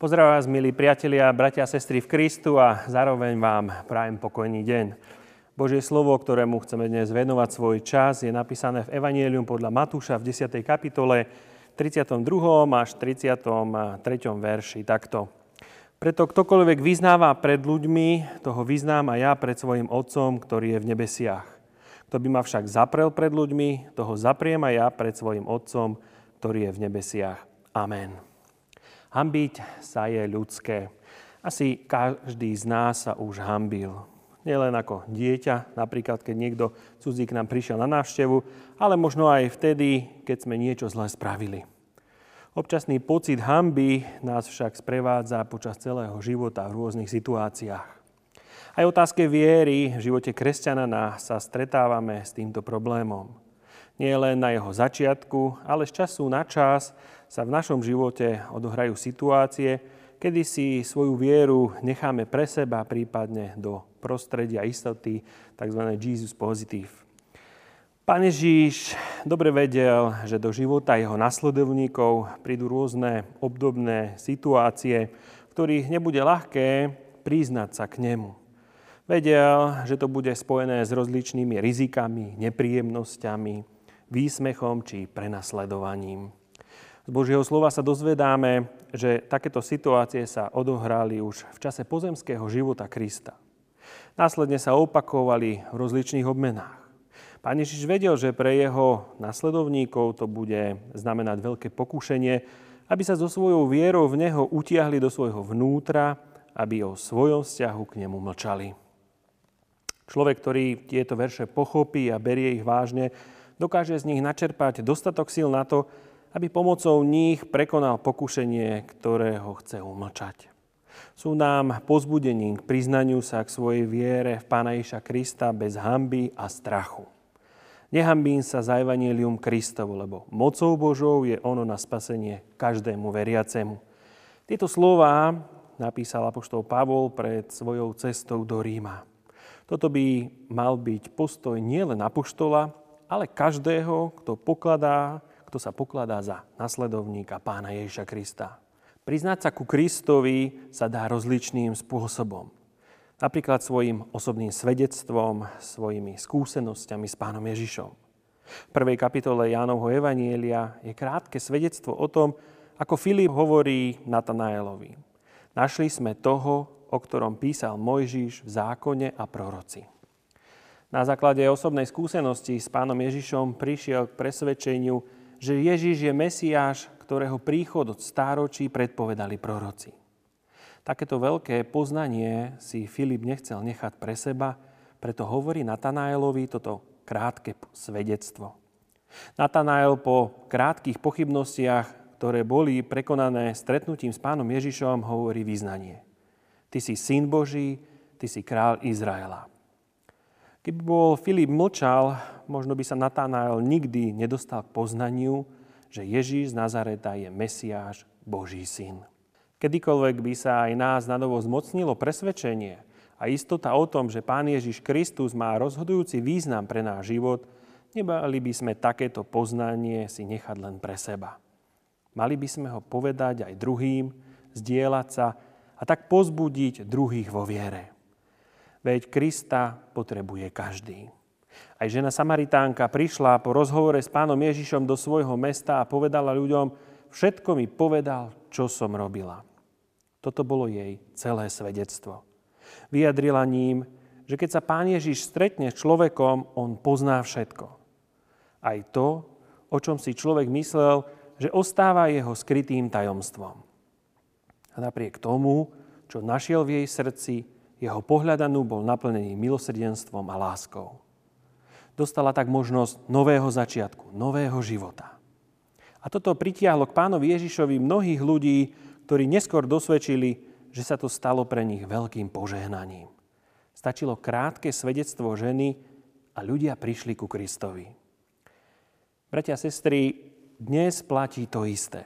Pozdravujem vás, milí priatelia, bratia a sestry v Kristu a zároveň vám prajem pokojný deň. Božie slovo, ktorému chceme dnes venovať svoj čas, je napísané v Evanjeliu podľa Matúša v 10. kapitole 32. až 33. verši takto. Preto ktokoľvek vyznáva pred ľuďmi, toho vyznám aj ja pred svojim Otcom, ktorý je v nebesiach. Kto by ma však zaprel pred ľuďmi, toho zapriem aj ja pred svojim Otcom, ktorý je v nebesiach. Amen. Hanbiť sa je ľudské. Asi každý z nás sa už hanbil. Nielen ako dieťa, napríklad keď niekto cudzí k nám prišiel na návštevu, ale možno aj vtedy, keď sme niečo zlé spravili. Občasný pocit hanby nás však sprevádza počas celého života v rôznych situáciách. Aj v otázke viery v živote kresťana sa stretávame s týmto problémom. Nie len na jeho začiatku, ale z času na čas sa v našom živote odohrajú situácie, kedy si svoju vieru necháme pre seba, prípadne do prostredia istoty, tzv. Jesus pozitív. Pán Ježíš dobre vedel, že do života jeho nasledovníkov prídu rôzne obdobné situácie, v ktorých nebude ľahké priznať sa k nemu. Vedel, že to bude spojené s rozličnými rizikami, nepríjemnosťami, výsmechom či prenasledovaním. Z Božieho slova sa dozvedáme, že takéto situácie sa odohrali už v čase pozemského života Krista. Následne sa opakovali v rozličných obmenách. Pán Ježiš vedel, že pre jeho nasledovníkov to bude znamenať veľké pokušenie, aby sa so svojou vierou v neho utiahli do svojho vnútra, aby o svojom vzťahu k nemu mlčali. Človek, ktorý tieto verše pochopí a berie ich vážne, dokáže z nich načerpať dostatok síl na to, aby pomocou nich prekonal pokušenie, ktorého chce umlčať. Sú nám povzbudením k priznaniu sa k svojej viere v Pána Ježiša Krista bez hanby a strachu. Nehambím sa za evanjelium Kristovo, lebo mocou Božou je ono na spasenie každému veriacemu. Tieto slová napísal apoštol Pavol pred svojou cestou do Ríma. Toto by mal byť postoj nielen apoštola, ale každého, kto sa pokladá za nasledovníka Pána Ježiša Krista. Priznať sa ku Kristovi sa dá rozličným spôsobom. Napríklad svojim osobným svedectvom, svojimi skúsenosťami s Pánom Ježišom. V 1. kapitole Jánovho Evanielia je krátke svedectvo o tom, ako Filip hovorí Natanaelovi. Našli sme toho, o ktorom písal Mojžiš v zákone a proroci. Na základe osobnej skúsenosti s Pánom Ježišom prišiel k presvedčeniu, že Ježiš je Mesiáš, ktorého príchod od stáročí predpovedali proroci. Takéto veľké poznanie si Filip nechcel nechať pre seba, preto hovorí Natanaelovi toto krátke svedectvo. Natanael po krátkych pochybnostiach, ktoré boli prekonané stretnutím s Pánom Ježišom, hovorí vyznanie. Ty si Syn Boží, ty si král Izraela. Keby bol Filip mlčal, možno by sa Natanael nikdy nedostal k poznaniu, že Ježíš z Nazareta je Mesiáš, Boží syn. Kedykoľvek by sa aj nás nadovo zmocnilo presvedčenie a istota o tom, že Pán Ježiš Kristus má rozhodujúci význam pre náš život, nemali by sme takéto poznanie si nechať len pre seba. Mali by sme ho povedať aj druhým, zdieľať sa a tak pozbudiť druhých vo viere. Veď Krista potrebuje každý. Aj žena Samaritánka prišla po rozhovore s Pánom Ježišom do svojho mesta a povedala ľuďom, všetko mi povedal, čo som robila. Toto bolo jej celé svedectvo. Vyjadrila ním, že keď sa Pán Ježiš stretne s človekom, on pozná všetko. Aj to, o čom si človek myslel, že ostáva jeho skrytým tajomstvom. A napriek tomu, čo našiel v jej srdci, jeho pohľadanú bol naplnený milosrdenstvom a láskou. Dostala tak možnosť nového začiatku, nového života. A toto pritiahlo k Pánovi Ježišovi mnohých ľudí, ktorí neskôr dosvedčili, že sa to stalo pre nich veľkým požehnaním. Stačilo krátke svedectvo ženy a ľudia prišli ku Kristovi. Bratia a sestry, dnes platí to isté.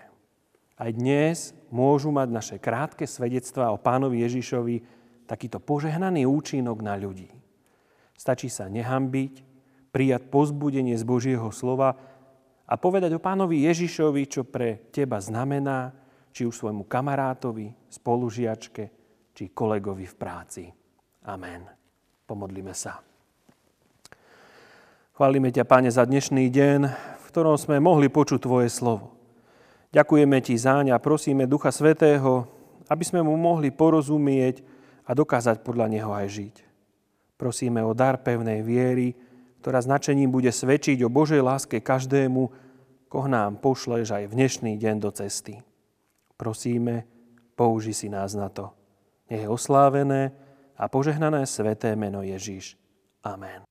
Aj dnes môžu mať naše krátke svedectvá o Pánovi Ježišovi takýto požehnaný účinok na ľudí. Stačí sa nehanbiť, prijať povzbudenie z Božieho slova a povedať o Pánovi Ježišovi, čo pre teba znamená, či už svojmu kamarátovi, spolužiačke, či kolegovi v práci. Amen. Pomodlíme sa. Chválime ťa, Pane, za dnešný deň, v ktorom sme mohli počuť tvoje slovo. Ďakujeme ti zaň a prosíme Ducha Svätého, aby sme mu mohli porozumieť a dokázať podľa neho aj žiť. Prosíme o dar pevnej viery, ktorá značením bude svedčiť o Božej láske každému, koho nám pošleš aj v dnešný deň do cesty. Prosíme, použi si nás na to. Nech je oslávené a požehnané sveté meno Ježiš. Amen.